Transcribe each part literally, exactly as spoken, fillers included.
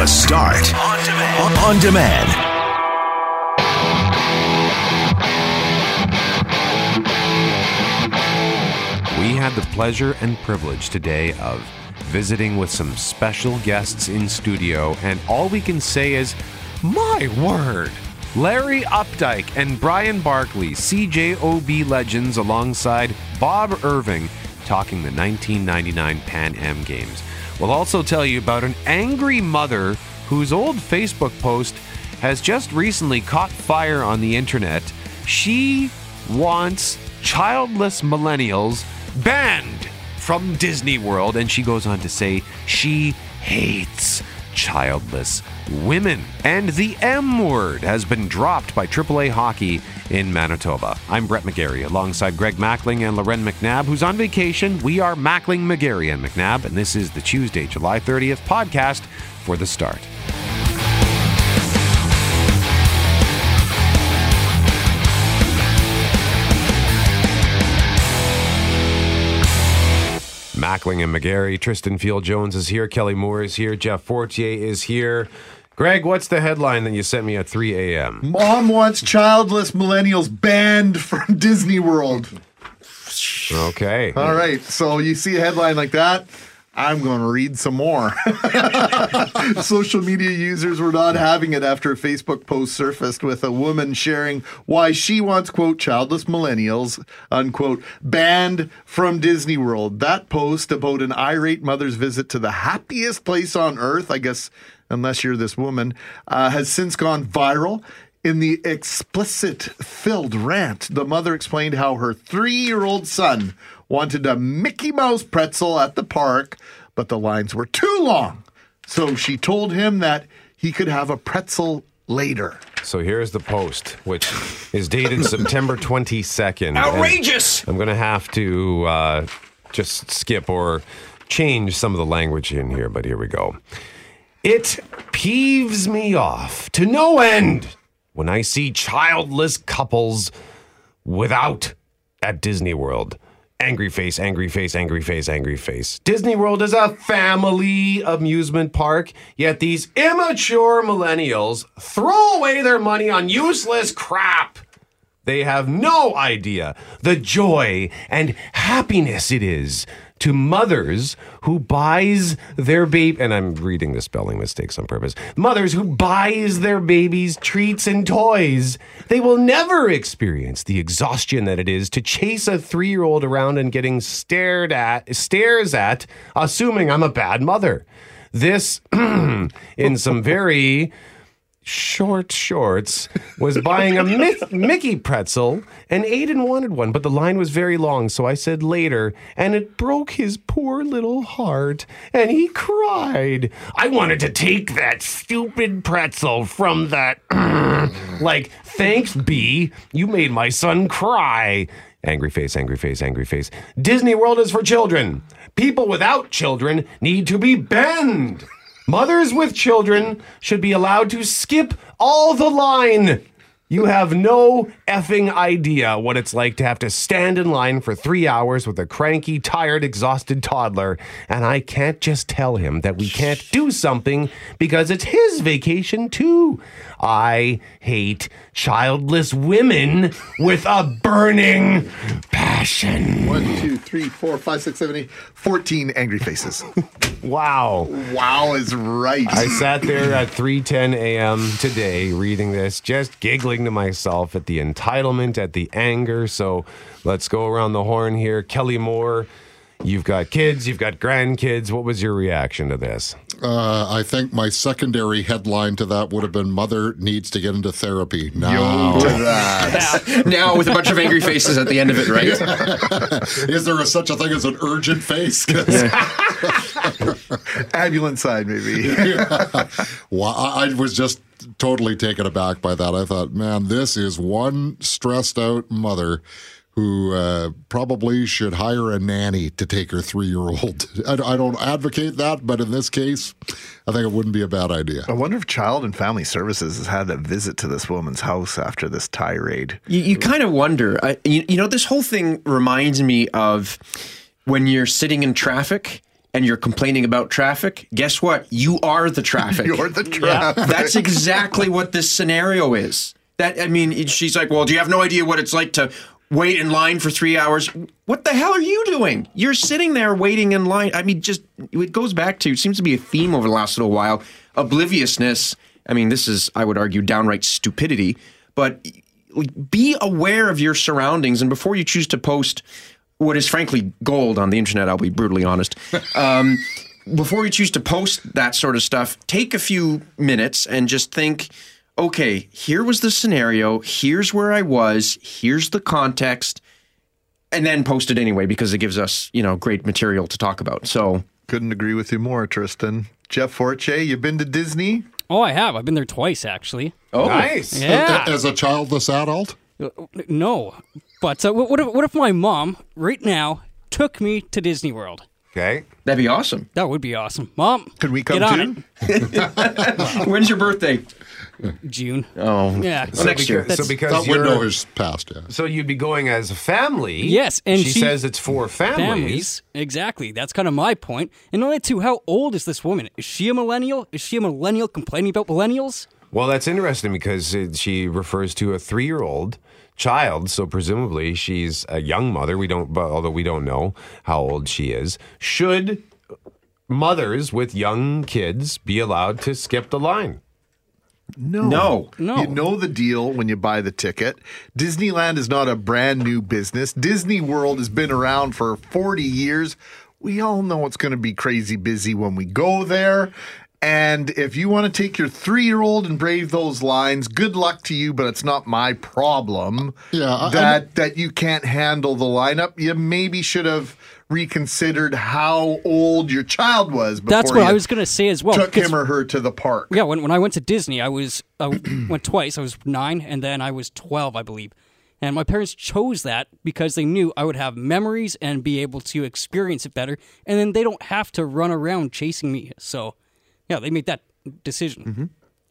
The Start on demand. On demand. We had the pleasure and privilege today of visiting with some special guests in studio, and all we can say is, my word! Larry Updike and Brian Barkley, C J O B legends, alongside Bob Irving, talking the nineteen ninety-nine Pan Am Games. We'll also tell you about an angry mother whose old Facebook post has just recently caught fire on the internet. She wants childless millennials banned from Disney World, and she goes on to say she hates childless women. And the M word has been dropped by triple A hockey in Manitoba. I'm Brett McGarry, alongside Greg Mackling and Loren McNabb, who's on vacation. We are Mackling, McGarry, and McNabb, and this is the Tuesday, July thirtieth podcast for The Start. Mackling and McGarry. Tristan Field Jones is here. Kelly Moore is here. Jeff Fortier is here. Greg, what's the headline that you sent me at three a.m.? Mom wants childless millennials banned from Disney World. Okay. All right. So you see a headline like that, I'm going to read some more. Social media users were not having it after a Facebook post surfaced with a woman sharing why she wants, quote, childless millennials, unquote, banned from Disney World. That post about an irate mother's visit to the happiest place on earth, I guess, unless you're this woman, uh, has since gone viral. In the explicit-filled rant, the mother explained how her three-year-old son wanted a Mickey Mouse pretzel at the park, but the lines were too long. So she told him that he could have a pretzel later. So here's the post, which is dated September twenty-second. Outrageous! I'm going to have to uh, just skip or change some of the language in here, but here we go. It peeves me off to no end when I see childless couples without at Disney World. Angry face, angry face, angry face, angry face. Disney World is a family amusement park, yet these immature millennials throw away their money on useless crap. They have no idea the joy and happiness it is to mothers who buys their baby, and I'm reading the spelling mistakes on purpose, mothers who buys their babies treats and toys. They will never experience the exhaustion that it is to chase a three-year-old around and getting stared at, stares at, assuming I'm a bad mother. This, in some very short shorts, was buying a Mick, Mickey pretzel, and Aiden wanted one, but the line was very long, so I said later, and it broke his poor little heart, and he cried. I wanted to take that stupid pretzel from that, like, thanks, B, you made my son cry. Angry face, angry face, angry face. Disney World is for children. People without children need to be banned. Mothers with children should be allowed to skip all the line. You have no effing idea what it's like to have to stand in line for three hours with a cranky, tired, exhausted toddler, and I can't just tell him that we can't do something because it's his vacation too. I hate childless women with a burning passion. One, two, three, four, five, six, seven, eight, fourteen angry faces. Wow. Wow is right. I sat there at three ten a.m. today reading this, just giggling to myself at the entitlement, at the anger. So let's go around the horn here. Kelly Moore, you've got kids, you've got grandkids. What was your reaction to this? Uh, I think my secondary headline to that would have been Mother Needs to Get into Therapy. Now, Yo, that. now, now with a bunch of angry faces at the end of it, right? Is there a, such a thing as an urgent face? Ambulance side, maybe. Yeah. Well, I, I was just totally taken aback by that. I thought, man, this is one stressed out mother who uh, probably should hire a nanny to take her three-year-old. I, I don't advocate that, but in this case, I think it wouldn't be a bad idea. I wonder if Child and Family Services has had a visit to this woman's house after this tirade. You, you kind of wonder. I, you, you know, this whole thing reminds me of when you're sitting in traffic and you're complaining about traffic, guess what? You are the traffic. You're the traffic. Yeah. That's exactly what this scenario is. That I mean, she's like, well, do you have no idea what it's like to wait in line for three hours? What the hell are you doing? You're sitting there waiting in line. I mean, just it goes back to, it seems to be a theme over the last little while, obliviousness. I mean, this is, I would argue, downright stupidity, but be aware of your surroundings. And before you choose to post what is frankly gold on the internet, I'll be brutally honest. Um, before you choose to post that sort of stuff, take a few minutes and just think, okay, here was the scenario. Here's where I was. Here's the context. And then post it anyway, because it gives us, you know, great material to talk about. So couldn't agree with you more, Tristan. Jeff Fortier, you've been to Disney? Oh, I have. I've been there twice, actually. Oh, nice. Yeah. As a childless adult? No. But uh, what, if, what if my mom, right now, took me to Disney World? Okay. That'd be awesome. That would be awesome. Mom, could we come too? When's your birthday? June. Oh. Yeah. So next year. That's, so because that window is past, yeah. So you'd be going as a family. Yes. And she, she says it's for families. families. Exactly. That's kind of my point. And not only too, how old is this woman? Is she a millennial? Is she a millennial complaining about millennials? Well, that's interesting because she refers to a three-year-old child, so presumably she's a young mother. We don't, although we don't know how old she is. Should mothers with young kids be allowed to skip the line? No. No. No. You know the deal when you buy the ticket. Disneyland is not a brand new business. Disney World has been around for forty years. We all know it's going to be crazy busy when we go there. And if you want to take your three-year-old and brave those lines, good luck to you, but it's not my problem yeah, that I, that you can't handle the lineup. You maybe should have reconsidered how old your child was before That's what you I was going to say as well. Took him or her to the park. Yeah, when, when I went to Disney, I was I went twice. I was nine, and then I was twelve, I believe. And my parents chose that because they knew I would have memories and be able to experience it better, and then they don't have to run around chasing me, so... Yeah, they made that decision. Mm-hmm.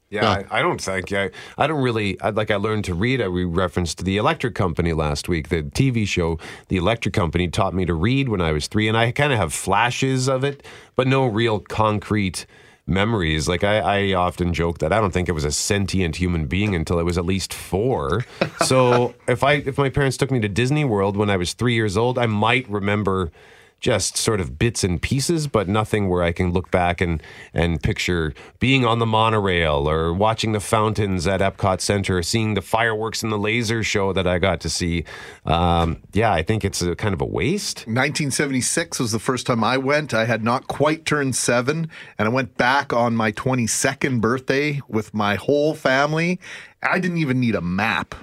Yeah, yeah. I, I don't think, I, I don't really, I, like I learned to read, I referenced the Electric Company last week, the T V show, the Electric Company taught me to read when I was three, and I kind of have flashes of it, but no real concrete memories. Like I, I often joke that I don't think I was a sentient human being until I was at least four. So if I, if my parents took me to Disney World when I was three years old, I might remember just sort of bits and pieces, but nothing where I can look back and, and picture being on the monorail or watching the fountains at Epcot Center or seeing the fireworks and the laser show that I got to see. Um, yeah, I think it's a kind of a waste. nineteen seventy-six was the first time I went. I had not quite turned seven, and I went back on my twenty-second birthday with my whole family. I didn't even need a map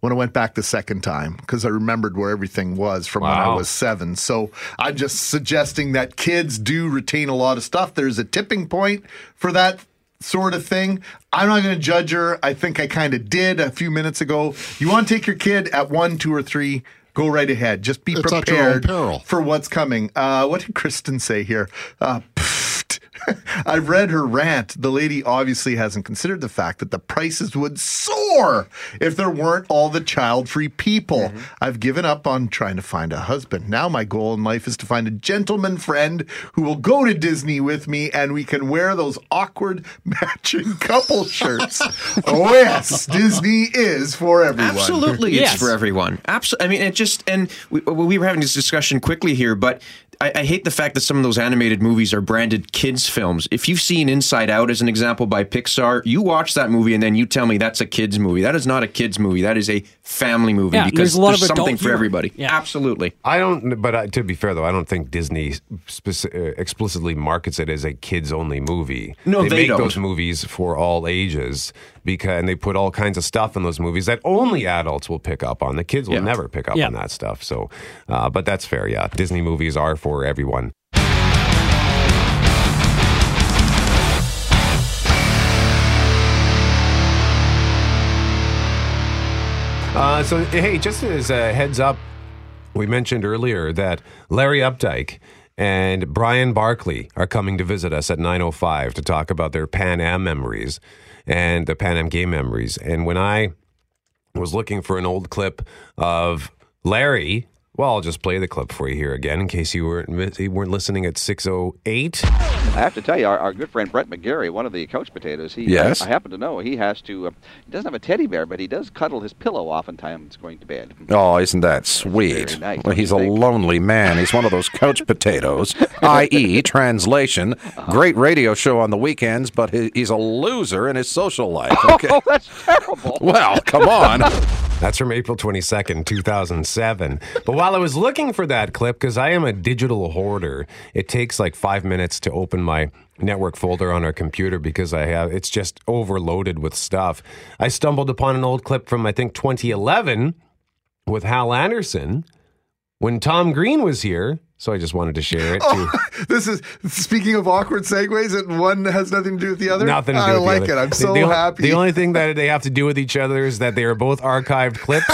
when I went back the second time, because I remembered where everything was from wow. when I was seven. So I'm just suggesting that kids do retain a lot of stuff. There's a tipping point for that sort of thing. I'm not going to judge her. I think I kind of did a few minutes ago. You want to take your kid at one, two, or three, go right ahead. Just be it's prepared for what's coming. Uh, what did Kristen say here? Uh, I've read her rant. The lady obviously hasn't considered the fact that the prices would soar if there weren't all the child-free people. Mm-hmm. I've given up on trying to find a husband. Now my goal in life is to find a gentleman friend who will go to Disney with me and we can wear those awkward matching couple shirts. Oh, yes. Disney is for everyone. Absolutely. Yes. It's for everyone. Absolutely. I mean, it just, and we, we were having this discussion quickly here, but I, I hate the fact that some of those animated movies are branded kids' films. If you've seen Inside Out as an example by Pixar, you watch that movie and then you tell me that's a kids' movie. That is not a kids' movie. That is a family movie, yeah, because there's, a lot there's of something for everybody. Yeah. Absolutely. I don't. But I, to be fair, though, I don't think Disney speci- explicitly markets it as a kids-only movie. No, they, they make don't. those movies for all ages, because and they put all kinds of stuff in those movies that only adults will pick up on. The kids will yeah. never pick up yeah. on that stuff. So, uh, but that's fair. Yeah, Disney movies are for everyone. Uh, so, hey, just as a heads up, we mentioned earlier that Larry Updike and Brian Barkley are coming to visit us at nine oh five to talk about their Pan Am memories and the Pan Am game memories. And when I was looking for an old clip of Larry Well, I'll just play the clip for you here again in case you weren't you weren't listening at six oh eight. I have to tell you, our, our good friend Brett McGarry, one of the couch potatoes, he yes. I, I happen to know he has to, uh, he doesn't have a teddy bear, but he does cuddle his pillow oftentimes going to bed. Oh, isn't that sweet? Nice, well, he's a lonely man. He's one of those couch potatoes, that is, translation, uh-huh. great radio show on the weekends, but he, he's a loser in his social life. Okay. Oh, that's terrible. Well, come on. That's from April twenty-second, two thousand seven. But while I was looking for that clip, because I am a digital hoarder, it takes like five minutes to open my network folder on our computer because I have it's just overloaded with stuff. I stumbled upon an old clip from, I think, twenty eleven with Hal Anderson when Tom Green was here. So I just wanted to share it. Oh, too. This is, speaking of awkward segues, and one has nothing to do with the other. Nothing to do I with like the other. I like it. I'm so the, the, happy. The only thing that they have to do with each other is that they are both archived clips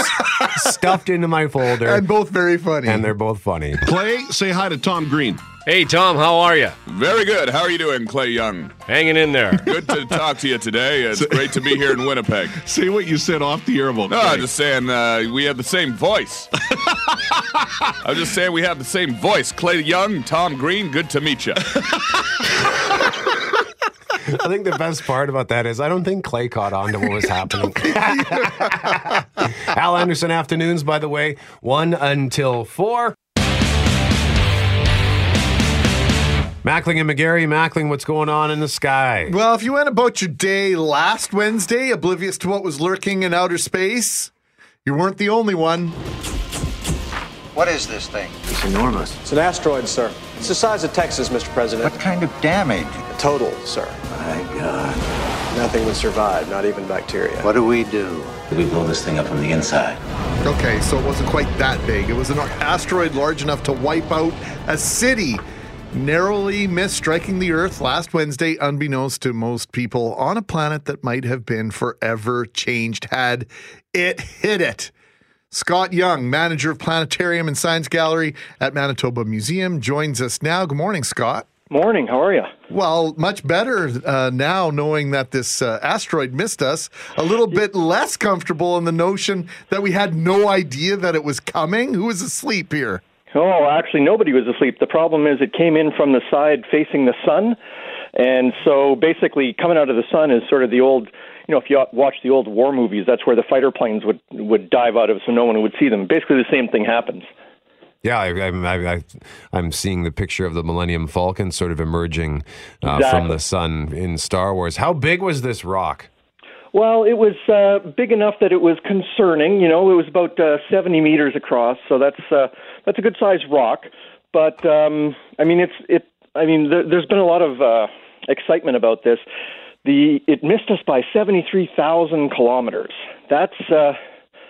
stuffed into my folder. And both very funny. And they're both funny. Clay, say hi to Tom Green. Hey, Tom, how are you? Very good. How are you doing, Clay Young? Hanging in there. Good to talk to you today. It's great to be here in Winnipeg. Say what you said off the air about No, I'm just saying uh, we have the same voice. I'm just saying we have the same voice. Clay Young, Tom Green, good to meet you. I think the best part about that is I don't think Clay caught on to what was happening. Al Anderson Afternoons, by the way, one until four. Mackling and McGarry. Mackling, what's going on in the sky? Well, if you went about your day last Wednesday, oblivious to what was lurking in outer space, you weren't the only one. What is this thing? It's enormous. It's an asteroid, sir. It's the size of Texas, Mister President. What kind of damage? Total, sir. My God. Nothing would survive, not even bacteria. What do we do? We blow this thing up from the inside. Okay, so it wasn't quite that big. It was an asteroid large enough to wipe out a city. Narrowly missed striking the Earth last Wednesday, unbeknownst to most people, on a planet that might have been forever changed had it hit it. Scott Young, manager of Planetarium and Science Gallery at Manitoba Museum, joins us now. Good morning, Scott. Morning. How are you? Well, much better uh, now knowing that this uh, asteroid missed us. A little bit less comfortable in the notion that we had no idea that it was coming. Who was asleep here? Oh, actually, nobody was asleep. The problem is it came in from the side facing the sun. And so basically coming out of the sun is sort of the old, you know, if you watch the old war movies, that's where the fighter planes would, would dive out of so no one would see them. Basically the same thing happens. Yeah, I, I, I, I'm seeing the picture of the Millennium Falcon sort of emerging uh, exactly. from the sun in Star Wars. How big was this rock? Well, it was uh, big enough that it was concerning. You know, it was about uh, seventy meters across, so that's uh, that's a good-sized rock. But um, I mean, it's it. I mean, there, there's been a lot of uh, excitement about this. The it missed us by seventy-three thousand kilometers. That's uh,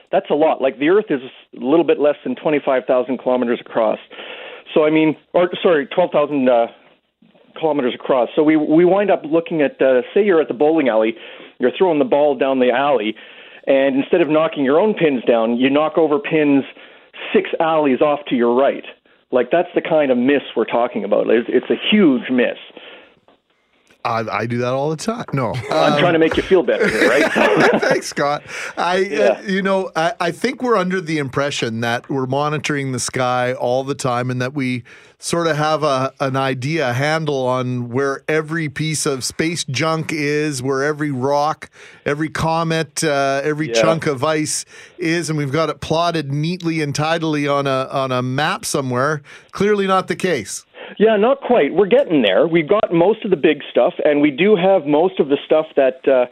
that's a lot. Like the Earth is a little bit less than twenty-five thousand kilometers across. So I mean, or sorry, twelve thousand uh, kilometers across. So we we wind up looking at uh, say you're at the bowling alley. You're throwing the ball down the alley, and instead of knocking your own pins down, you knock over pins six alleys off to your right. Like, that's the kind of miss we're talking about. It's, it's a huge miss. I, I do that all the time. No. I'm um, trying to make you feel better here, right? Thanks, Scott. I, yeah. uh, you know, I, I think we're under the impression that we're monitoring the sky all the time and that we sort of have a an idea, a handle on where every piece of space junk is, where every rock, every comet, uh, every yeah. chunk of ice is, and we've got it plotted neatly and tidily on a on a map somewhere. Clearly not the case. Yeah, not quite. We're getting there. We've got most of the big stuff, and we do have most of the stuff that, uh,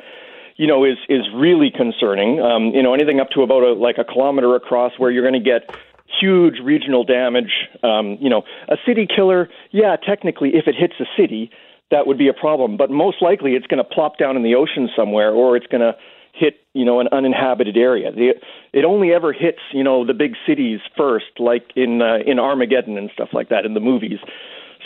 you know, is, is really concerning. Um, you know, anything up to about a, like a kilometer across where you're going to get huge regional damage. Um, you know, a city killer, yeah, technically, if it hits a city, that would be a problem. But most likely it's going to plop down in the ocean somewhere, or it's going to hit, you know, an uninhabited area. The, it only ever hits, you know, the big cities first, like in uh, in Armageddon and stuff like that in the movies.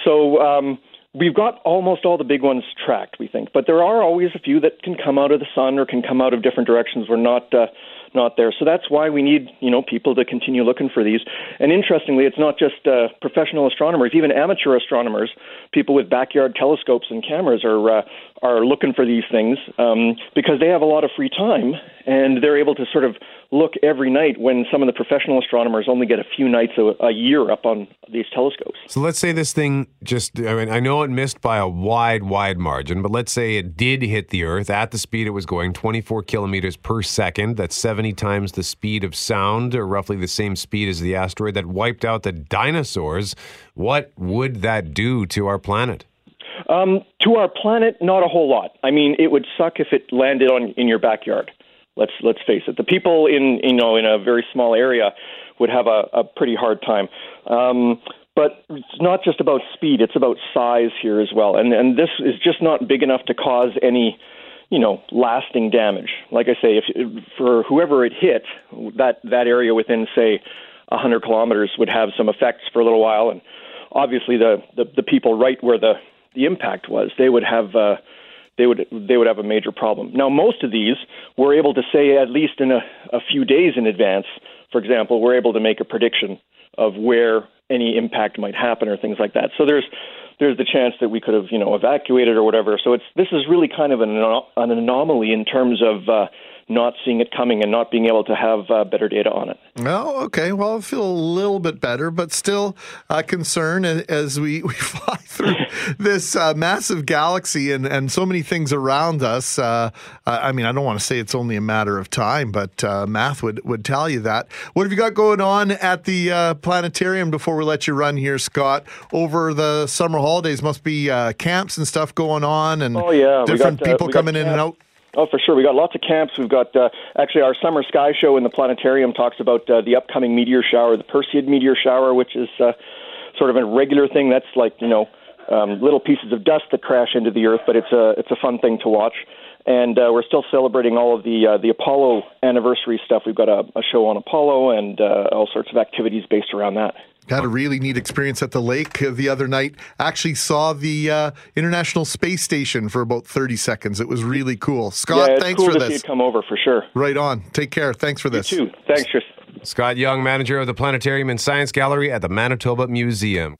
So um, we've got almost all the big ones tracked, we think. But there are always a few that can come out of the sun or can come out of different directions. We're not uh, not there. So that's why we need, you know, people to continue looking for these. And interestingly, it's not just uh, professional astronomers, even amateur astronomers, people with backyard telescopes and cameras are uh, are looking for these things um, because they have a lot of free time, and they're able to sort of look every night when some of the professional astronomers only get a few nights a, a year up on these telescopes. So let's say this thing just, I mean, I know it missed by a wide, wide margin, but let's say it did hit the Earth at the speed it was going, twenty-four kilometers per second. That's seventy times the speed of sound, or roughly the same speed as the asteroid that wiped out the dinosaurs. What would that do to our planet? Um, to our planet, not a whole lot. I mean, it would suck if it landed on in your backyard. Let's let's face it. The people in you know in a very small area would have a, a pretty hard time. Um, but it's not just about speed; it's about size here as well. And and this is just not big enough to cause any you know lasting damage. Like I say, if for whoever it hit, that that area within say one hundred kilometers would have some effects for a little while. And obviously, the the, the people right where the the impact was, they would have. Uh, They would they would have a major problem. Now, most of these we're able to say at least in a, a few days in advance. For example, we're able to make a prediction of where any impact might happen or things like that. So there's there's the chance that we could have you know evacuated or whatever. So it's this is really kind of an an anomaly in terms of uh, not seeing it coming and not being able to have uh, better data on it. Oh, okay. Well, I feel a little bit better, but still a uh, concern as we we fly through this uh, massive galaxy and, and so many things around us. Uh, I mean, I don't want to say it's only a matter of time, but uh, math would, would tell you that. What have you got going on at the uh, planetarium before we let you run here, Scott? Over the summer holidays, must be uh, camps and stuff going on and oh, yeah. different got, people uh, coming in and out. Oh, for sure. We got lots of camps. We've got uh, actually our summer sky show in the planetarium talks about uh, the upcoming meteor shower, the Perseid meteor shower, which is uh, sort of a regular thing. That's like, you know, Um, little pieces of dust that crash into the Earth, but it's a it's a fun thing to watch. And uh, we're still celebrating all of the uh, the Apollo anniversary stuff. We've got a, a show on Apollo and uh, all sorts of activities based around that. Had a really neat experience at the lake the other night. Actually saw the uh, International Space Station for about thirty seconds. It was really cool. Scott, yeah, it's thanks cool for to this. See it come over for sure. Right on. Take care. Thanks for you this. You too. Thanks, Tristan. Scott Young, manager of the Planetarium and Science Gallery at the Manitoba Museum.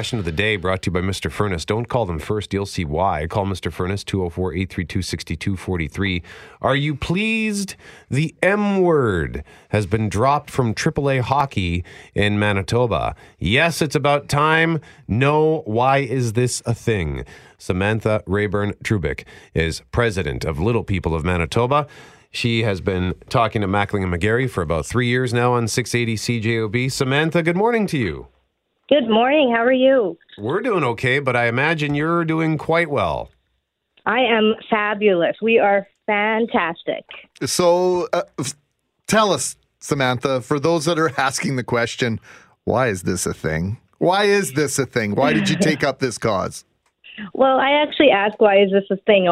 Question of the day brought to you by Mister Furness. Don't call them first. You'll see why. Call Mister Furness, two oh four, eight three two, six two four three. Are you pleased? The M word has been dropped from triple A hockey in Manitoba. Yes, it's about time. No, why is this a thing? Samantha Rayburn-Trubyk is president of Little People of Manitoba. She has been talking to Mackling and McGarry for about three years now on six eighty C J O B. Samantha, good morning to you. Good morning. How are you? We're doing okay, but I imagine you're doing quite well. I am fabulous. We are fantastic. So uh, tell us, Samantha, for those that are asking the question, why is this a thing? Why is this a thing? Why did you take up this cause? Well, I actually ask, why is this a thing,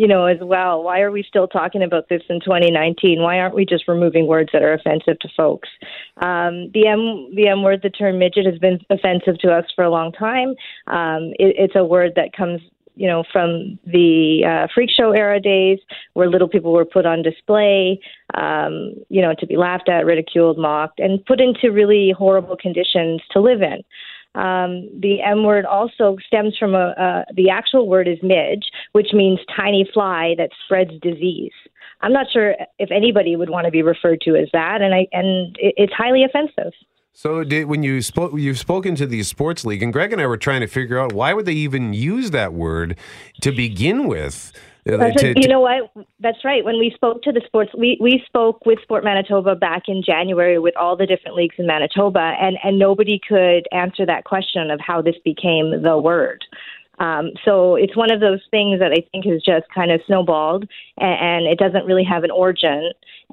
you know, as well? Why are we still talking about this in twenty nineteen? Why aren't we just removing words that are offensive to folks? Um, the M, the M word, the term midget, has been offensive to us for a long time. Um, it, it's a word that comes, you know, from the uh, freak show era days where little people were put on display, um, you know, to be laughed at, ridiculed, mocked, and put into really horrible conditions to live in. Um, the M word also stems from a, uh, the actual word is midge, which means tiny fly that spreads disease. I'm not sure if anybody would want to be referred to as that, and I and it, it's highly offensive. So did, when you spoke, you've spoken to the sports league, and Greg and I were trying to figure out why would they even use that word to begin with. That's to, you know what? That's right. When we spoke to the sports, we, we spoke with Sport Manitoba back in January with all the different leagues in Manitoba, and, and nobody could answer that question of how this became the word. Um, so it's one of those things that I think has just kind of snowballed, and, and it doesn't really have an origin,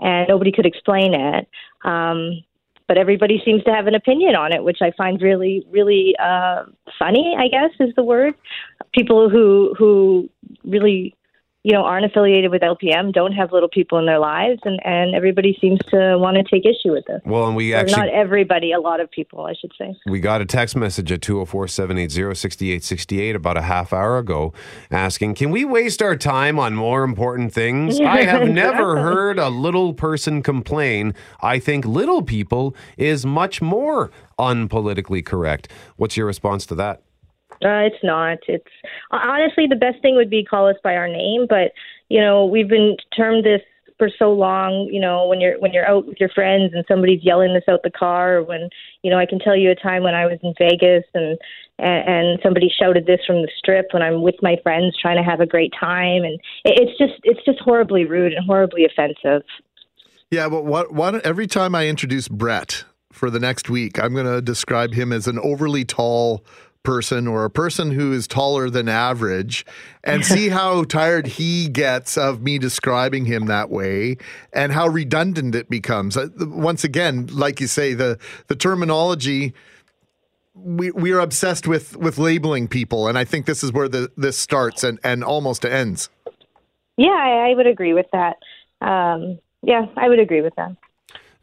and nobody could explain it. Um, but everybody seems to have an opinion on it, which I find really, really uh, funny, I guess is the word. People who who really... you know, aren't affiliated with L P M, don't have little people in their lives, and, and everybody seems to want to take issue with this. Well, and we or actually... Not everybody, a lot of people, I should say. We got a text message at two oh four, seven eight zero, six eight six eight about a half hour ago asking, can we waste our time on more important things? I have exactly. never heard a little person complain. I think little people is much more unpolitically correct. What's your response to that? Uh, it's not. It's honestly, the best thing would be call us by our name. But, you know, we've been termed this for so long. You know, when you're when you're out with your friends and somebody's yelling this out the car, or when, you know, I can tell you a time when I was in Vegas and, and, and somebody shouted this from the strip when I'm with my friends trying to have a great time. And it, it's just it's just horribly rude and horribly offensive. Yeah, but what, what, every time I introduce Brett for the next week, I'm going to describe him as an overly tall person or a person who is taller than average, and see how tired he gets of me describing him that way and how redundant it becomes. Once again, like you say, the, the terminology, we we are obsessed with, with labeling people, and I think this is where the, this starts and, and almost ends. Yeah, I, I would agree with that. Um, yeah, I would agree with that.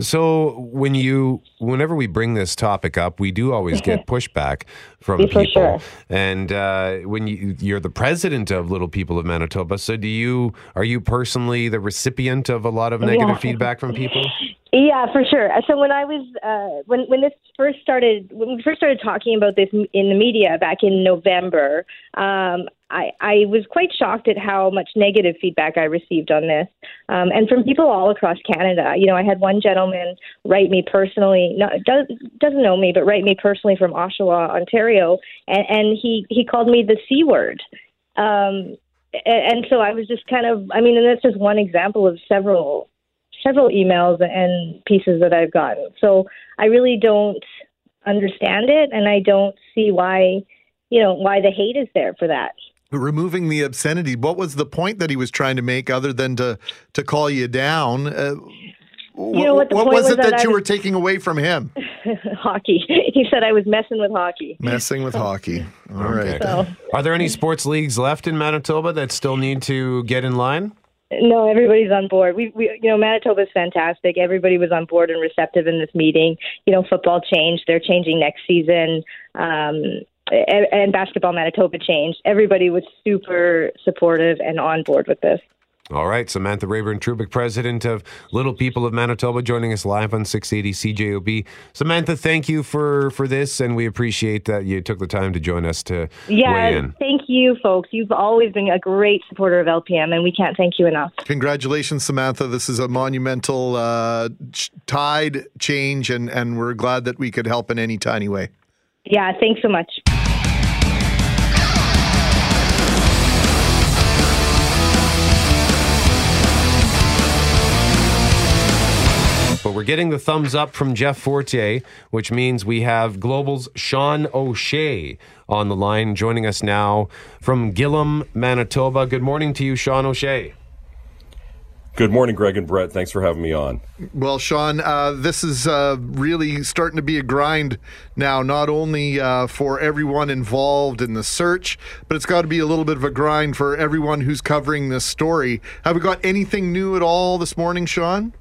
So when you, whenever we bring this topic up, we do always get pushback from people. Sure. And uh, when you, you're the president of Little People of Manitoba, so do you? Are you personally the recipient of a lot of negative yeah. feedback from people? Yeah, for sure. So when I was uh, when when this first started, when we first started talking about this in the media back in November, um, I, I was quite shocked at how much negative feedback I received on this, um, and from people all across Canada. You know, I had one gentleman write me personally, not, does, doesn't know me, but write me personally from Oshawa, Ontario, and, and he he called me the C word. Um, and, and so I was just kind of, I mean, and that's just one example of several. several emails and pieces that I've gotten. So I really don't understand it, and I don't see why, you know, why the hate is there for that. Removing the obscenity, what was the point that he was trying to make other than to, to call you down? Uh, wh- you know what, the what point was, was it that, that you was... were taking away from him? Hockey. He said I was messing with hockey. Messing with hockey. All right. So. Are there any sports leagues left in Manitoba that still need to get in line? No, everybody's on board. We, we, you know, Manitoba's fantastic. Everybody was on board and receptive in this meeting. You know, football changed. They're changing next season. Um, and, and Basketball Manitoba changed. Everybody was super supportive and on board with this. All right. Samantha Rayburn-Trubyk, president of Little People of Manitoba, joining us live on six eighty C J O B. Samantha, thank you for, for this, and we appreciate that you took the time to join us to yeah, weigh in. Thank you, folks. You've always been a great supporter of L P M, and we can't thank you enough. Congratulations, Samantha. This is a monumental uh, tide change, and, and we're glad that we could help in any tiny way. Yeah, thanks so much. But we're getting the thumbs up from Jeff Fortier, which means we have Global's Sean O'Shea on the line, joining us now from Gillam, Manitoba. Good morning to you, Sean O'Shea. Good morning, Greg and Brett. Thanks for having me on. Well, Sean, uh, this is uh, really starting to be a grind now, not only uh, for everyone involved in the search, but it's got to be a little bit of a grind for everyone who's covering this story. Have we got anything new at all this morning, Sean?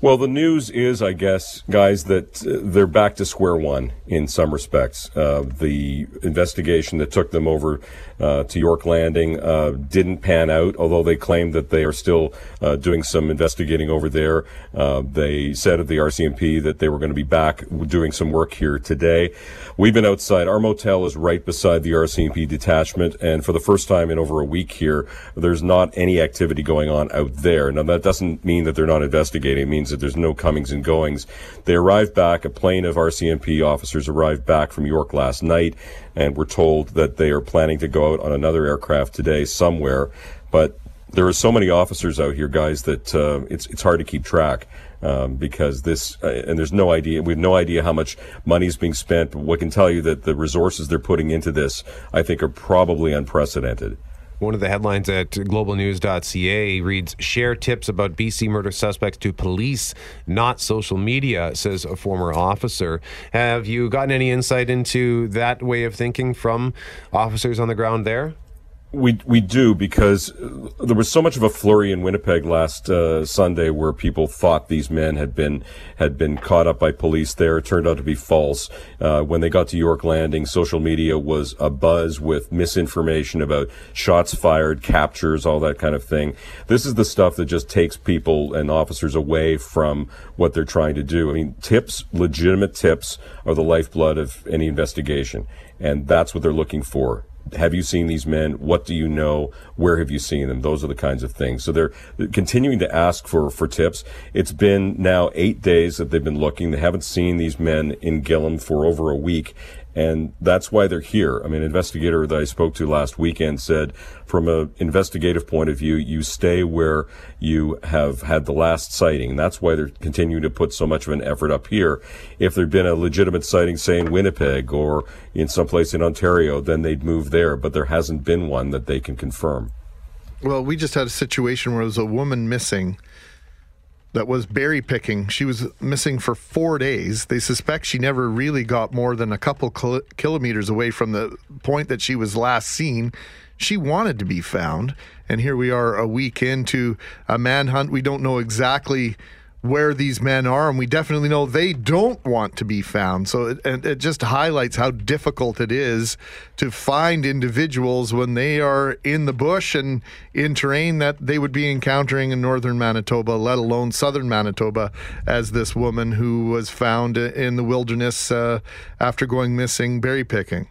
Well, the news is, I guess, guys, that uh, they're back to square one in some respects. Uh, the investigation that took them over uh, to York Landing uh, didn't pan out, although they claim that they are still uh, doing some investigating over there. Uh, they said at the R C M P that they were going to be back doing some work here today. We've been outside. Our motel is right beside the R C M P detachment, and for the first time in over a week here, there's not any activity going on out there. Now, that doesn't mean that they're not investigating. It means that there's no comings and goings. They arrived back, a plane of R C M P officers arrived back from York last night, and we're told that they are planning to go out on another aircraft today somewhere. But there are so many officers out here, guys, that uh, it's it's hard to keep track. Um, because this, uh, and there's no idea, we have no idea how much money is being spent, but what can tell you that the resources they're putting into this, I think, are probably unprecedented. One of the headlines at global news dot c a reads, "Share tips about B C murder suspects to police, not social media," says a former officer. Have you gotten any insight into that way of thinking from officers on the ground there? We we do, because there was so much of a flurry in Winnipeg last uh, Sunday where people thought these men had been had been caught up by police there. It turned out to be false. Uh, when they got to York Landing, social media was abuzz with misinformation about shots fired, captures, all that kind of thing. This is the stuff that just takes people and officers away from what they're trying to do. I mean, tips, legitimate tips, are the lifeblood of any investigation, and that's what they're looking for. Have you seen these men? What do you know? Where have you seen them? Those are the kinds of things. So they're continuing to ask for, for tips. It's been now eight days that they've been looking. They haven't seen these men in Gillam for over a week. And that's why they're here. I mean, an investigator that I spoke to last weekend said, from an investigative point of view, you stay where you have had the last sighting. That's why they're continuing to put so much of an effort up here. If there'd been a legitimate sighting, say, in Winnipeg or in some place in Ontario, then they'd move there. But there hasn't been one that they can confirm. Well, we just had a situation where there was a woman missing that was berry picking. She was missing for four days. They suspect she never really got more than a couple kil- kilometers away from the point that she was last seen. She wanted to be found. And here we are a week into a manhunt. We don't know exactly where these men are, and we definitely know they don't want to be found. So it, and it just highlights how difficult it is to find individuals when they are in the bush and in terrain that they would be encountering in northern Manitoba, let alone southern Manitoba, as this woman who was found in the wilderness uh, after going missing berry picking.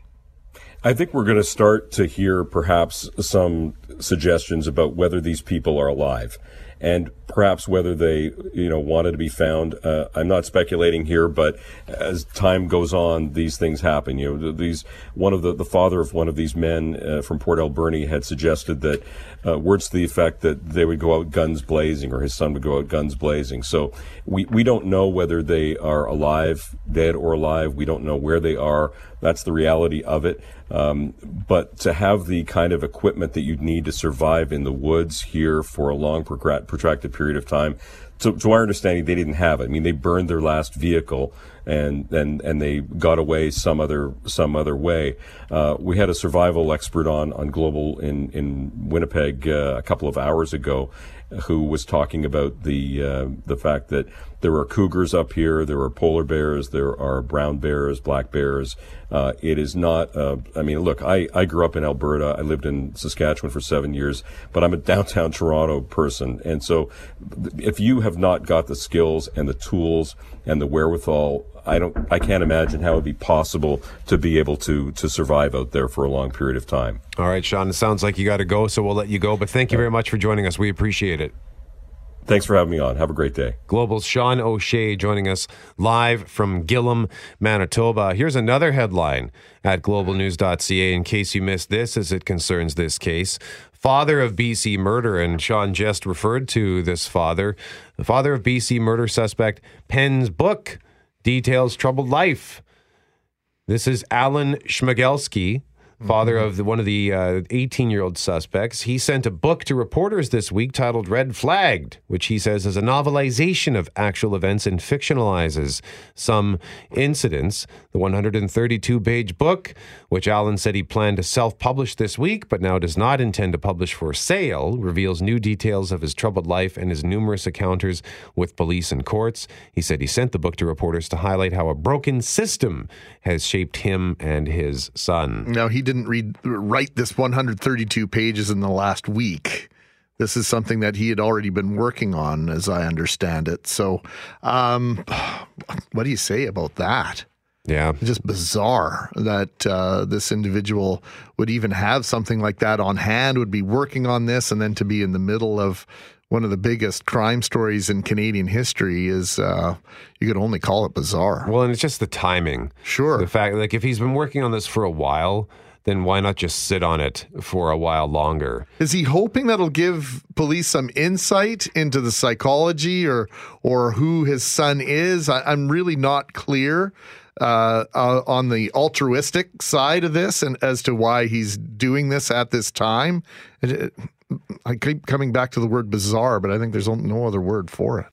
I think we're going to start to hear perhaps some suggestions about whether these people are alive, and perhaps whether they, you know, wanted to be found. Uh, I'm not speculating here, but as time goes on, these things happen. You know, these one of the the father of one of these men uh, from Port Alberni had suggested that uh, words to the effect that they would go out guns blazing, or his son would go out guns blazing. So we we don't know whether they are alive, dead or alive. We don't know where they are. That's the reality of it. Um, but to have the kind of equipment that you'd need to survive in the woods here for a long, protracted period of time, to, to our understanding, they didn't have it. I mean, they burned their last vehicle, and and, and they got away some other some other way. Uh, we had a survival expert on on Global in in Winnipeg uh, a couple of hours ago, who was talking about the uh, the fact that there are cougars up here, there are polar bears, there are brown bears, black bears. Uh, it is not, uh, I mean, look, I, I grew up in Alberta. I lived in Saskatchewan for seven years, but I'm a downtown Toronto person. And so if you have not got the skills and the tools and the wherewithal, I don't, I can't imagine how it would be possible to be able to to survive out there for a long period of time. All right, Sean, it sounds like you got to go, so we'll let you go. But thank you very much for joining us. We appreciate it. Thanks for having me on. Have a great day. Global's Sean O'Shea joining us live from Gillam, Manitoba. Here's another headline at global news dot c a in case you missed this, as it concerns this case. Father of B C murder, and Sean just referred to this father. The father of B C murder suspect pens book, details troubled life. This is Alan Schmigelski, father of the, one of the uh, eighteen-year-old suspects. He sent a book to reporters this week titled Red Flagged, which he says is a novelization of actual events and fictionalizes some incidents. The one hundred thirty-two page book, which Allen said he planned to self-publish this week, but now does not intend to publish for sale, reveals new details of his troubled life and his numerous encounters with police and courts. He said he sent the book to reporters to highlight how a broken system has shaped him and his son. Now, he did didn't read write this one hundred thirty-two pages in the last week. This is something that he had already been working on, as I understand it. So um what do you say about that? Yeah, just bizarre that uh this individual would even have something like that on hand, would be working on this, and then to be in the middle of one of the biggest crime stories in Canadian history is, uh, you could only call it bizarre. Well, and it's just the timing. Sure. The fact, like, if he's been working on this for a while, then why not just sit on it for a while longer? Is he hoping that'll give police some insight into the psychology or or who his son is? I, I'm really not clear uh, uh, on the altruistic side of this and as to why he's doing this at this time. It, it, I keep coming back to the word bizarre, but I think there's no other word for it.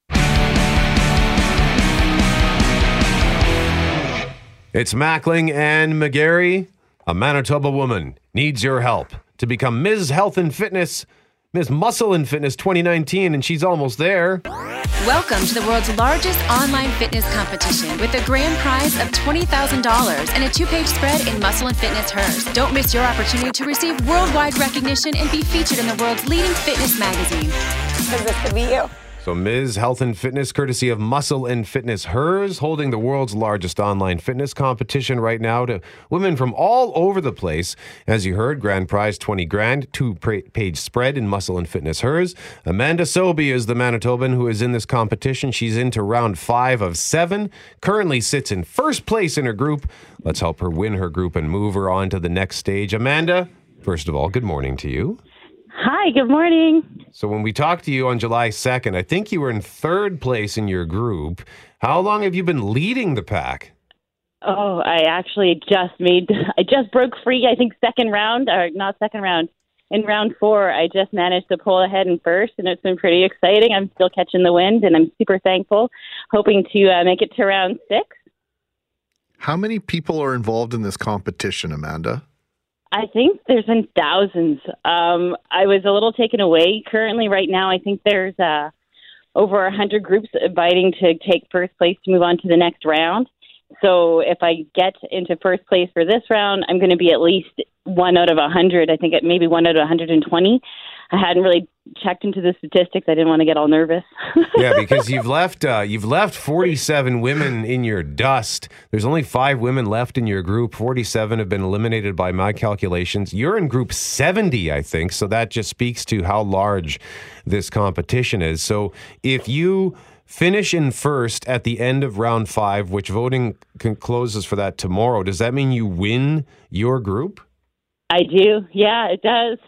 It's Mackling and McGarry. A Manitoba woman needs your help. to become Miz Health and Fitness, Miz Muscle and Fitness twenty nineteen, and she's almost there. Welcome to the world's largest online fitness competition with a grand prize of twenty thousand dollars and a two-page spread in Muscle and Fitness Hers. Don't miss your opportunity to receive worldwide recognition and be featured in the world's leading fitness magazine. Because this could be you. So Miz Health and Fitness, courtesy of Muscle and Fitness Hers, holding the world's largest online fitness competition right now to women from all over the place. As you heard, grand prize twenty grand, two-page spread in Muscle and Fitness Hers. Amanda Sobey is the Manitoban who is in this competition. She's into round five of seven, currently sits in first place in her group. Let's help her win her group and move her on to the next stage. Amanda, first of all, good morning to you. Hi, good morning. So when we talked to you on July second, I think you were in third place in your group. How long have you been leading the pack? Oh, I actually just made, I just broke free, I think second round, or not second round, in round four, I just managed to pull ahead in first, and it's been pretty exciting. I'm still catching the wind, and I'm super thankful, hoping to uh, make it to round six. How many people are involved in this competition, Amanda? I think there's been thousands. Um, I was a little taken away. Currently, right now, I think there's uh, over one hundred groups inviting to take first place to move on to the next round. So if I get into first place for this round, I'm going to be at least one out of one hundred. I think it maybe one out of one hundred twenty. I hadn't really checked into the statistics. I didn't want to get all nervous. Yeah, because you've left uh, you've left forty-seven women in your dust. There's only five women left in your group. forty-seven have been eliminated by my calculations. You're in group seventy, I think. So that just speaks to how large this competition is. So if you finish in first at the end of round five, which voting can closes for that tomorrow, does that mean you win your group? I do. Yeah, it does.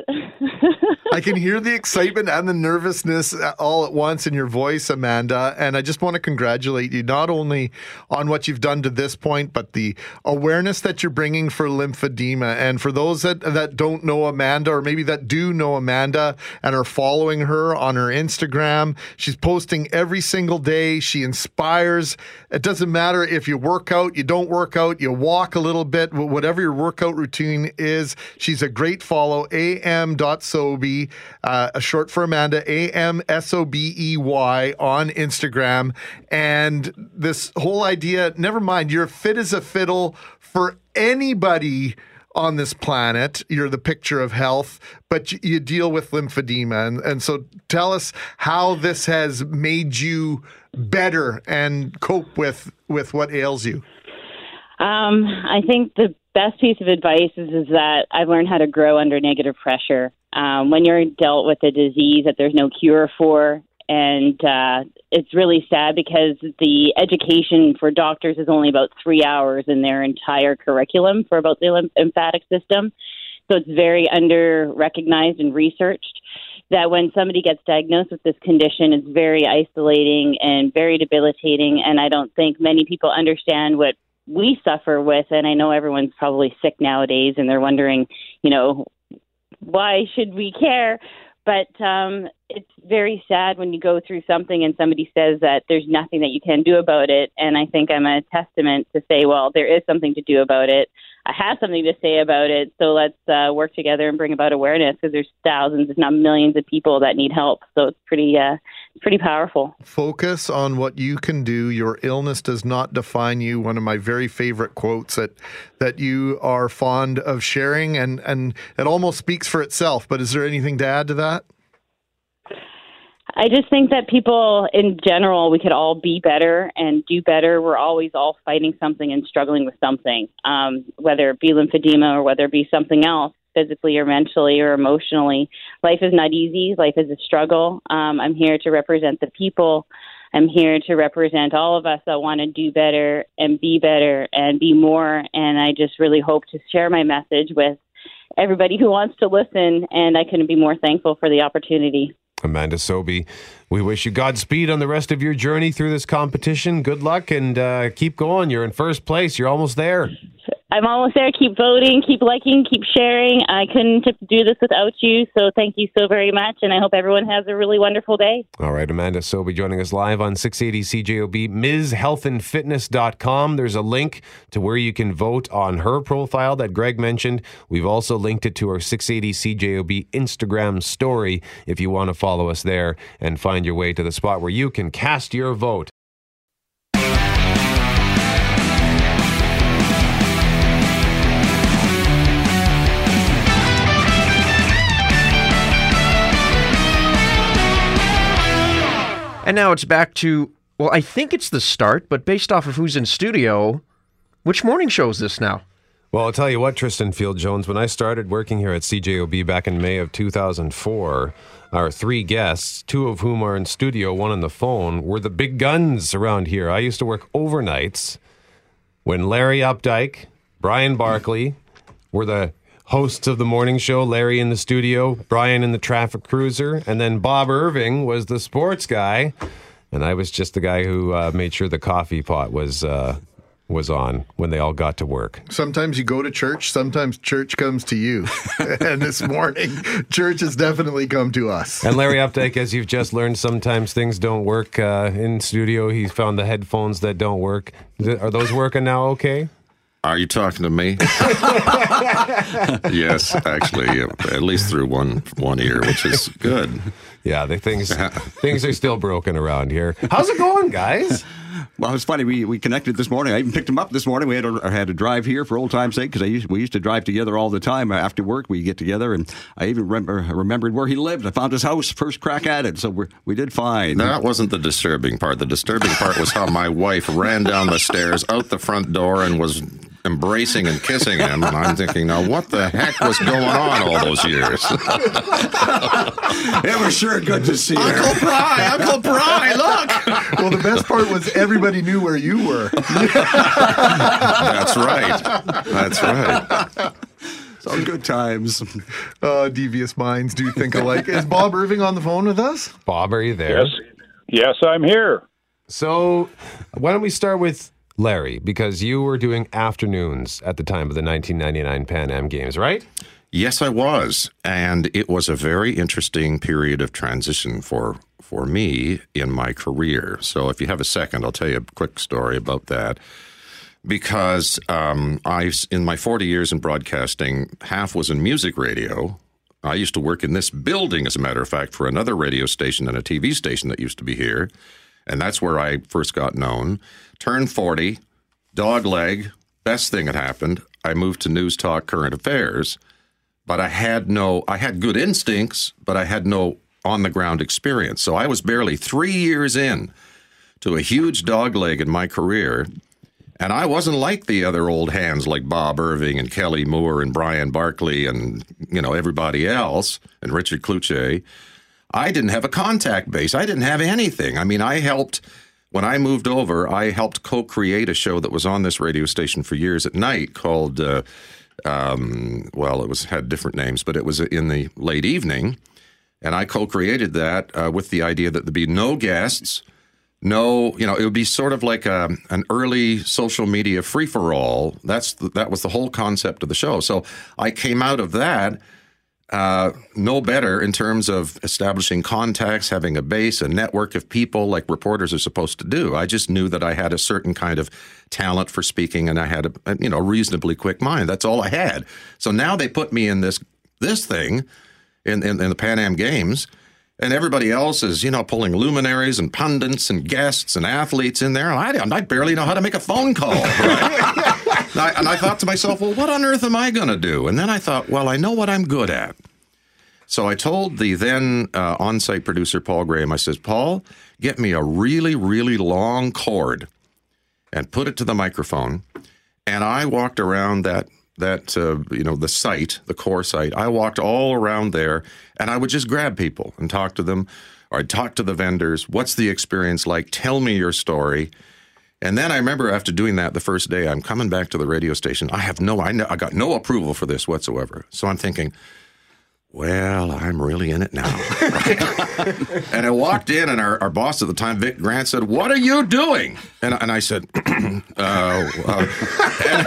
I can hear the excitement and the nervousness all at once in your voice, Amanda. And I just want to congratulate you not only on what you've done to this point, but the awareness that you're bringing for lymphedema. And for those that, that don't know Amanda, or maybe that do know Amanda and are following her on her Instagram, she's posting every single day. She inspires. It doesn't matter if you work out, you don't work out, you walk a little bit, whatever your workout routine is. She's a great follow, am.sobey, uh, a short for Amanda, A M S O B E Y on Instagram. And this whole idea, never mind, you're fit as a fiddle for anybody on this planet. You're the picture of health, but you, you deal with lymphedema. And, and so tell us how this has made you better and cope with, with what ails you. Um, I think the best piece of advice is, is that I've learned how to grow under negative pressure. Um, when you're dealt with a disease that there's no cure for, and uh, it's really sad because the education for doctors is only about three hours in their entire curriculum for about the lymphatic system. So it's very under-recognized and researched that when somebody gets diagnosed with this condition, it's very isolating and very debilitating, and I don't think many people understand what we suffer with, and I know everyone's probably sick nowadays and they're wondering, you know, why should we care? But um, it's very sad when you go through something and somebody says that there's nothing that you can do about it. And I think I'm a testament to say, well, there is something to do about it. I have something to say about it. So let's uh, work together and bring about awareness, because there's thousands, if not millions of people that need help. So it's pretty, uh, pretty powerful. Focus on what you can do. Your illness does not define you. One of my very favorite quotes that, that you are fond of sharing, and, and it almost speaks for itself. But is there anything to add to that? I just think that people in general, we could all be better and do better. We're always all fighting something and struggling with something, um, whether it be lymphedema or whether it be something else, physically or mentally or emotionally. Life is not easy. Life is a struggle. Um, I'm here to represent the people. I'm here to represent all of us that want to do better and be better and be more. And I just really hope to share my message with everybody who wants to listen. And I couldn't be more thankful for the opportunity. Amanda Sobey, we wish you Godspeed on the rest of your journey through this competition. Good luck and uh, keep going. You're in first place. You're almost there. I'm almost there. Keep voting, keep liking, keep sharing. I couldn't do this without you, so thank you so very much, and I hope everyone has a really wonderful day. All right, Amanda Sobey joining us live on six eighty C J O B, Ms Health and Fitness dot com. There's a link to where you can vote on her profile that Greg mentioned. We've also linked it to our six eighty C J O B Instagram story if you want to follow us there and find your way to the spot where you can cast your vote. And now it's back to, well, I think it's the start, but based off of who's in studio, which morning show is this now? Well, I'll tell you what, Tristan Field Jones, when I started working here at C J O B back in May of two thousand four, our three guests, two of whom are in studio, one on the phone, were the big guns around here. I used to work overnights when Larry Updike, Brian Barkley were the hosts of the morning show, Larry in the studio, Brian in the traffic cruiser, and then Bob Irving was the sports guy, and I was just the guy who uh, made sure the coffee pot was uh, was on when they all got to work. Sometimes you go to church, sometimes church comes to you, and this morning, church has definitely come to us. And Larry Updike, as you've just learned, sometimes things don't work uh, in studio. He found the headphones that don't work. Are those working now okay? Are you talking to me? Yes, actually, at least through one one ear, which is good. Yeah, the things things are still broken around here. How's it going, guys? Well, it's funny. We, we connected this morning. I even picked him up this morning. We had a, had to drive here for old time's sake because I used, we used to drive together all the time. After work, we get together, and I even remember remembered where he lived. I found his house first crack at it, so we we did fine. No, that wasn't the disturbing part. The disturbing part was how my wife ran down the stairs, out the front door, and was embracing and kissing him, and I'm thinking, now what the heck was going on all those years? It was sure good to see her. Uncle Bry, Uncle Bry, look! Well, the best part was everybody knew where you were. That's right. That's right. Some good times. Uh, devious minds do think alike. Is Bob Irving on the phone with us? Bob, are you there? Yes, yes, I'm here. So, why don't we start with Larry, because you were doing afternoons at the time of the nineteen ninety-nine Pan Am Games, right? Yes, I was. And it was a very interesting period of transition for for me in my career. So if you have a second, I'll tell you a quick story about that. Because um, I, in my forty years in broadcasting, half was in music radio. I used to work in this building, as a matter of fact, for another radio station and a T V station that used to be here. And that's where I first got known. Turned forty, dog leg, best thing that happened. I moved to news talk current affairs, but I had no, I had good instincts, but I had no on-the-ground experience. So I was barely three years in to a huge dog leg in my career, and I wasn't like the other old hands like Bob Irving and Kelly Moore and Brian Barkley and, you know, everybody else, and Richard Kluche. I didn't have a contact base. I didn't have anything. I mean, I helped, when I moved over, I helped co-create a show that was on this radio station for years at night called, uh, um, well, it was had different names, but it was in the late evening. And I co-created that uh, with the idea that there'd be no guests, no, you know, it would be sort of like a, an early social media free-for-all. That's the, that was the whole concept of the show. So I came out of that Uh, no better in terms of establishing contacts, having a base, a network of people like reporters are supposed to do. I just knew that I had a certain kind of talent for speaking, and I had a, a you know reasonably quick mind. That's all I had. So now they put me in this this thing, in, in, in the Pan Am Games, and everybody else is you know pulling luminaries and pundits and guests and athletes in there. And I, I barely know how to make a phone call. Right? And I, and I thought to myself, well, what on earth am I going to do? And then I thought, well, I know what I'm good at. So I told the then uh, on-site producer, Paul Graham, I says, Paul, get me a really, really long cord and put it to the microphone. And I walked around that, that uh, you know, the site, the core site. I walked all around there, and I would just grab people and talk to them, or I'd talk to the vendors. What's the experience like? Tell me your story. And then I remember after doing that the first day, I'm coming back to the radio station. I have no, I, know, I got no approval for this whatsoever. So I'm thinking, well, I'm really in it now. And I walked in, and our, our boss at the time, Vic Grant, said, what are you doing? And, and I said, uh, uh,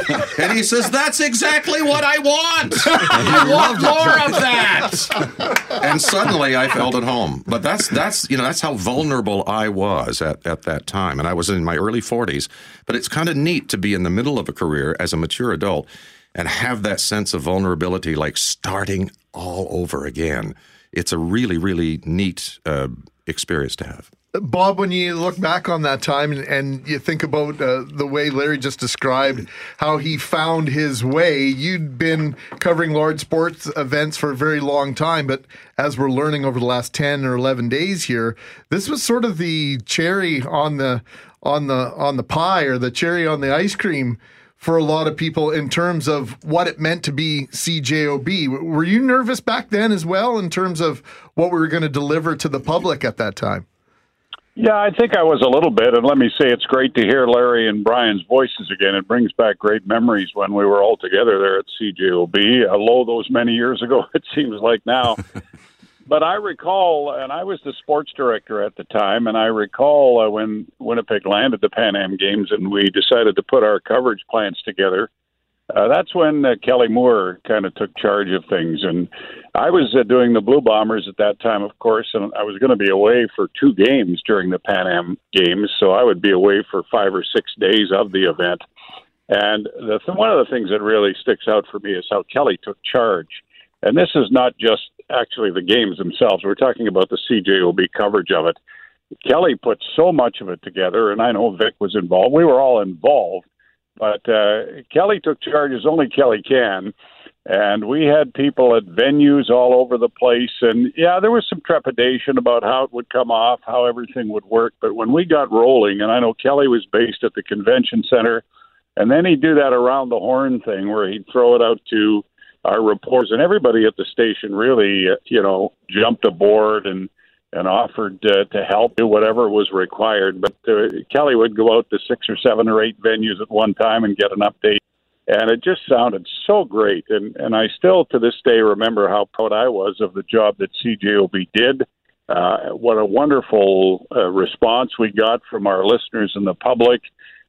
and, and he says, that's exactly what I want. I want more of that. And suddenly I felt at home. But that's, that's, you know, that's how vulnerable I was at, at that time. And I was in my early forties. But it's kind of neat to be in the middle of a career as a mature adult and have that sense of vulnerability, like starting all over again. It's a really, really neat uh, experience to have. Bob, when you look back on that time and, and you think about uh, the way Larry just described how he found his way, you'd been covering large sports events for a very long time, but as we're learning over the last ten or eleven days here, this was sort of the cherry on the on the on the pie, or the cherry on the ice cream for a lot of people in terms of what it meant to be C J O B. Were you nervous back then as well in terms of what we were going to deliver to the public at that time? Yeah, I think I was a little bit. And let me say, it's great to hear Larry and Brian's voices again. It brings back great memories when we were all together there at C J O B. Although those many years ago, it seems like now. But I recall, and I was the sports director at the time, and I recall uh, when Winnipeg landed the Pan Am Games and we decided to put our coverage plans together, uh, that's when uh, Kelly Moore kind of took charge of things. And I was uh, doing the Blue Bombers at that time, of course, and I was going to be away for two games during the Pan Am Games, so I would be away for five or six days of the event. And the th- one of the things that really sticks out for me is how Kelly took charge. And this is not just actually the games themselves. We're talking about the C J O B coverage of it. Kelly put so much of it together, and I know Vic was involved. We were all involved, but uh, Kelly took charge as only Kelly can, and we had people at venues all over the place, and yeah, there was some trepidation about how it would come off, how everything would work, but when we got rolling, and I know Kelly was based at the convention center, and then he'd do that around the horn thing where he'd throw it out to our reporters, and everybody at the station really, you know, jumped aboard and, and offered uh, to help do whatever was required. But uh, Kelly would go out to six or seven or eight venues at one time and get an update. And it just sounded so great. And, and I still to this day remember how proud I was of the job that C J O B did. Uh, what a wonderful uh, response we got from our listeners and the public.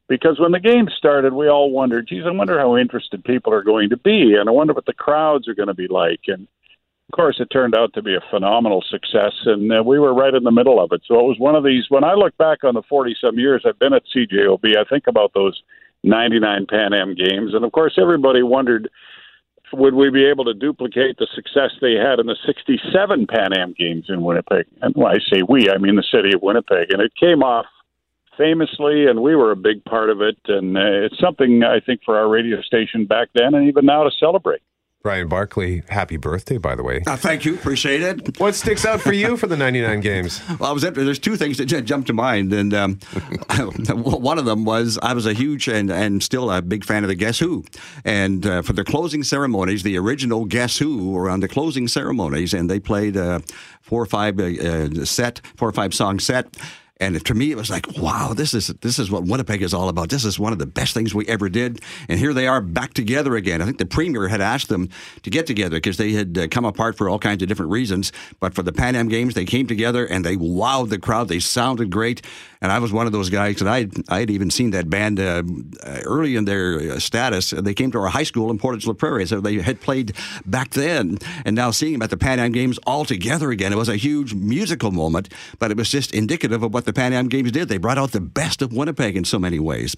Because when the game started, we all wondered, geez, I wonder how interested people are going to be, and I wonder what the crowds are going to be like. And, of course, it turned out to be a phenomenal success, and uh, we were right in the middle of it. So it was one of these, when I look back on the forty-some years I've been at C J O B, I think about those ninety-nine Pan Am games. And, of course, everybody wondered, would we be able to duplicate the success they had in the sixty-seven Pan Am games in Winnipeg? And when I say we, I mean the city of Winnipeg. And it came off famously, and we were a big part of it, and uh, it's something I think for our radio station back then and even now to celebrate. Brian Barkley, happy birthday, by the way. Uh, thank you, appreciate it. What sticks out for you for the ninety-nine games? Well, I was after, there's two things that j- jumped to mind, and um, one of them was I was a huge and, and still a big fan of the Guess Who, and uh, for the closing ceremonies, the original Guess Who were on the closing ceremonies, and they played a four or five uh, set, four or five song set. And to me, it was like, wow, this is this is what Winnipeg is all about. This is one of the best things we ever did. And here they are back together again. I think the Premier had asked them to get together because they had uh, come apart for all kinds of different reasons. But for the Pan Am Games, they came together and they wowed the crowd. They sounded great. And I was one of those guys, and I I had even seen that band uh, early in their status. They came to our high school in Portage La Prairie, so they had played back then. And now seeing them at the Pan Am Games all together again, it was a huge musical moment, but it was just indicative of what the Pan Am Games did. They brought out the best of Winnipeg in so many ways.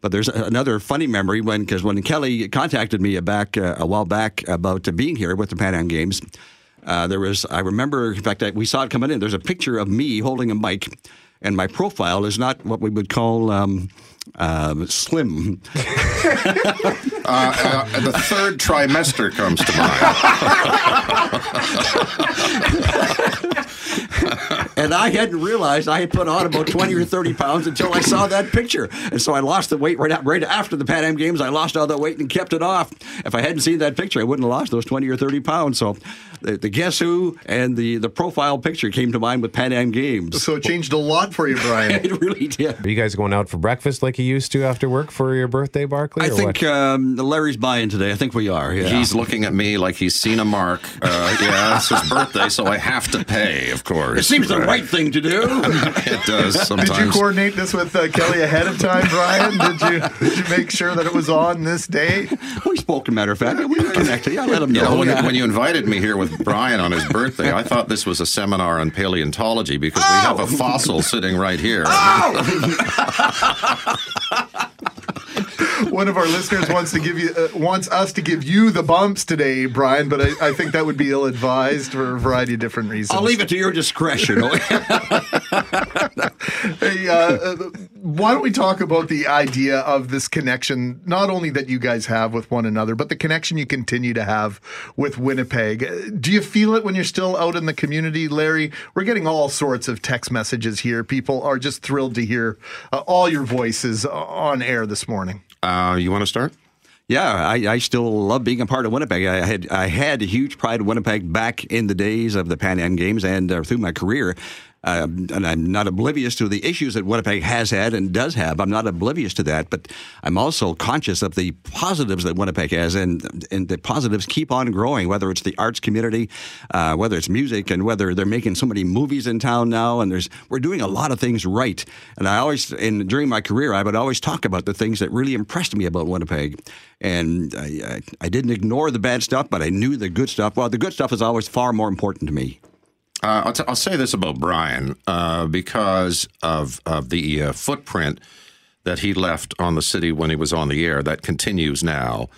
But there's another funny memory when because when Kelly contacted me back uh, a while back about uh, being here with the Pan Am Games, uh, there was I remember in fact I, we saw it coming in. There's a picture of me holding a mic, and my profile is not what we would call um, uh, slim. uh, uh, the third trimester comes to mind. And I hadn't realized I had put on about twenty or thirty pounds until I saw that picture. And so I lost the weight right, out, right after the Pan Am Games. I lost all that weight and kept it off. If I hadn't seen that picture, I wouldn't have lost those twenty or thirty pounds. So the, the Guess Who and the, the profile picture came to mind with Pan Am Games. So it changed a lot for you, Brian. It really did. Are you guys going out for breakfast like you used to after work for your birthday, Barkley? I think um, Larry's buying today. I think we are. Yeah. He's looking at me like he's seen a mark. Uh, yeah, it's his birthday, so I have to pay, of course. It seems right. the right thing to do. It does sometimes. Did you coordinate this with uh, Kelly ahead of time, Brian? Did you did you make sure that it was on this day? We spoke, matter of fact. We connected. Yeah, I let him know. You know when, yeah. you, when you invited me here with Brian on his birthday, I thought this was a seminar on paleontology because oh! we have a fossil sitting right here. Oh! One of our listeners wants to give you uh, wants us to give you the bumps today, Brian, but I, I think that would be ill-advised for a variety of different reasons. I'll leave it to your discretion. Hey, uh, why don't we talk about the idea of this connection, not only that you guys have with one another, but the connection you continue to have with Winnipeg. Do you feel it when you're still out in the community, Larry? We're getting all sorts of text messages here. People are just thrilled to hear uh, all your voices on air this morning. Uh, you want to start? Yeah, I, I still love being a part of Winnipeg. I had I had a huge pride of Winnipeg back in the days of the Pan Am Games and uh, through my career. Um, and I'm not oblivious to the issues that Winnipeg has had and does have. I'm not oblivious to that, but I'm also conscious of the positives that Winnipeg has, and and the positives keep on growing, whether it's the arts community, uh, whether it's music, and whether they're making so many movies in town now, and there's we're doing a lot of things right. And I always, and during my career, I would always talk about the things that really impressed me about Winnipeg, and I, I, I didn't ignore the bad stuff, but I knew the good stuff. Well, the good stuff is always far more important to me. Uh, I'll, t- I'll say this about Brian, uh, because of, of the uh, footprint that he left on the city when he was on the air, that continues now,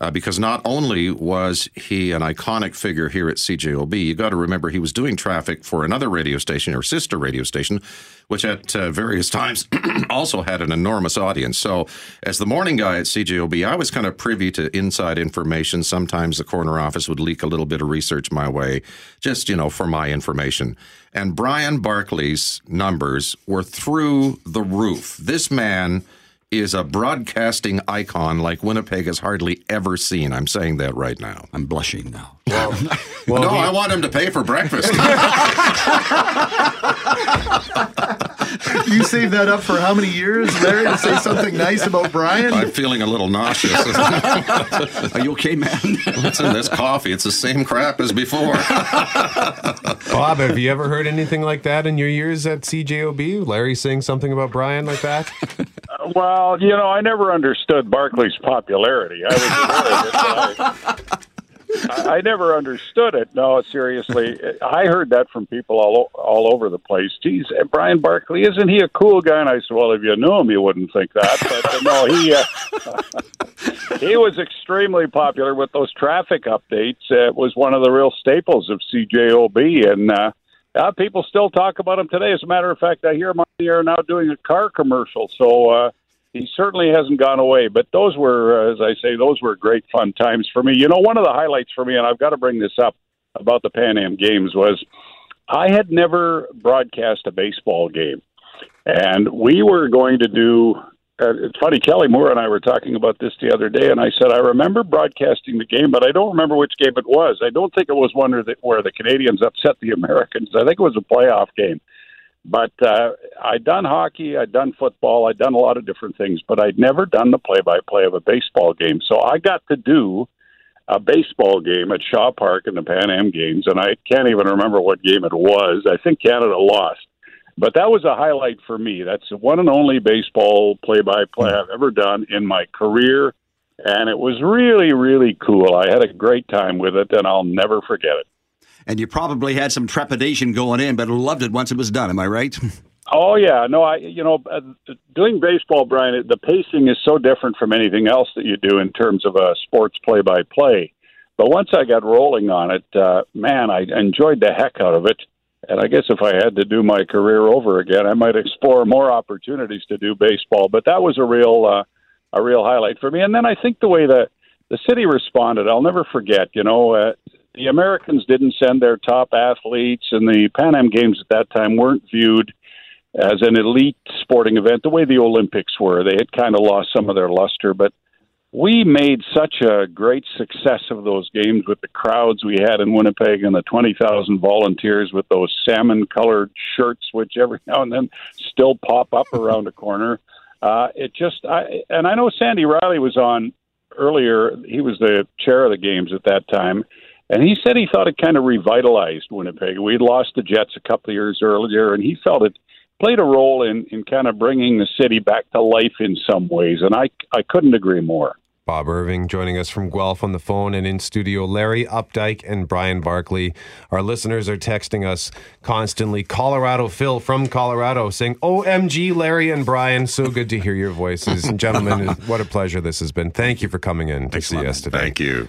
uh, because not only was he an iconic figure here at C J O B, you got to remember he was doing traffic for another radio station or sister radio station, which at uh, various times also had an enormous audience. So as the morning guy at C J O B, I was kind of privy to inside information. Sometimes the corner office would leak a little bit of research my way, just, you know, for my information. And Brian Barkley's numbers were through the roof. This man is a broadcasting icon like Winnipeg has hardly ever seen. I'm saying that right now. I'm blushing now. Well, well, no, he... I want him to pay for breakfast. You saved that up for how many years, Larry, to say something nice about Brian? I'm feeling a little nauseous. Are you okay, man? What's in this coffee? It's the same crap as before. Bob, have you ever heard anything like that in your years at C J O B? Larry saying something about Brian like that? Uh, well, you know, I never understood Barkley's popularity. I was aware of it, but I... I never understood it. No, seriously. I heard that from people all all over the place. Geez, Brian Barkley, isn't he a cool guy? And I said, well, if you knew him, you wouldn't think that. But uh, no, he uh, he was extremely popular with those traffic updates. Uh, it was one of the real staples of C J O B. And uh, uh, people still talk about him today. As a matter of fact, I hear him on the air now doing a car commercial. So, uh, he certainly hasn't gone away, but those were, uh, as I say, those were great fun times for me. You know, one of the highlights for me, and I've got to bring this up about the Pan Am Games, was I had never broadcast a baseball game. And we were going to do, uh, it's funny, Kelly Moore and I were talking about this the other day, and I said, I remember broadcasting the game, but I don't remember which game it was. I don't think it was one where the Canadians upset the Americans. I think it was a playoff game. But uh, I'd done hockey, I'd done football, I'd done a lot of different things, but I'd never done the play-by-play of a baseball game. So I got to do a baseball game at Shaw Park in the Pan Am Games, and I can't even remember what game it was. I think Canada lost. But that was a highlight for me. That's the one and only baseball play-by-play I've ever done in my career, and it was really, really cool. I had a great time with it, and I'll never forget it. And you probably had some trepidation going in, but loved it once it was done. Am I right? Oh, yeah. No, I, you know, doing baseball, Brian, the pacing is so different from anything else that you do in terms of a sports play-by-play. But once I got rolling on it, uh, man, I enjoyed the heck out of it. And I guess if I had to do my career over again, I might explore more opportunities to do baseball. But that was a real, uh, a real highlight for me. And then I think the way that the city responded, I'll never forget, you know, uh, the Americans didn't send their top athletes, and the Pan Am Games at that time weren't viewed as an elite sporting event the way the Olympics were. They had kind of lost some of their luster, but we made such a great success of those games with the crowds we had in Winnipeg and the twenty thousand volunteers with those salmon-colored shirts, which every now and then still pop up around a corner. Uh, it just, I, and I know Sandy Riley was on earlier. He was the chair of the games at that time. And he said he thought it kind of revitalized Winnipeg. We'd lost the Jets a couple of years earlier, and he felt it played a role in, in kind of bringing the city back to life in some ways. And I, I couldn't agree more. Bob Irving joining us from Guelph on the phone, and in studio Larry Updike and Brian Barkley. Our listeners are texting us constantly. Colorado Phil from Colorado saying, O M G Larry and Brian, so good to hear your voices. And gentlemen, what a pleasure this has been. Thank you for coming in to Excellent. see us today. Thank you.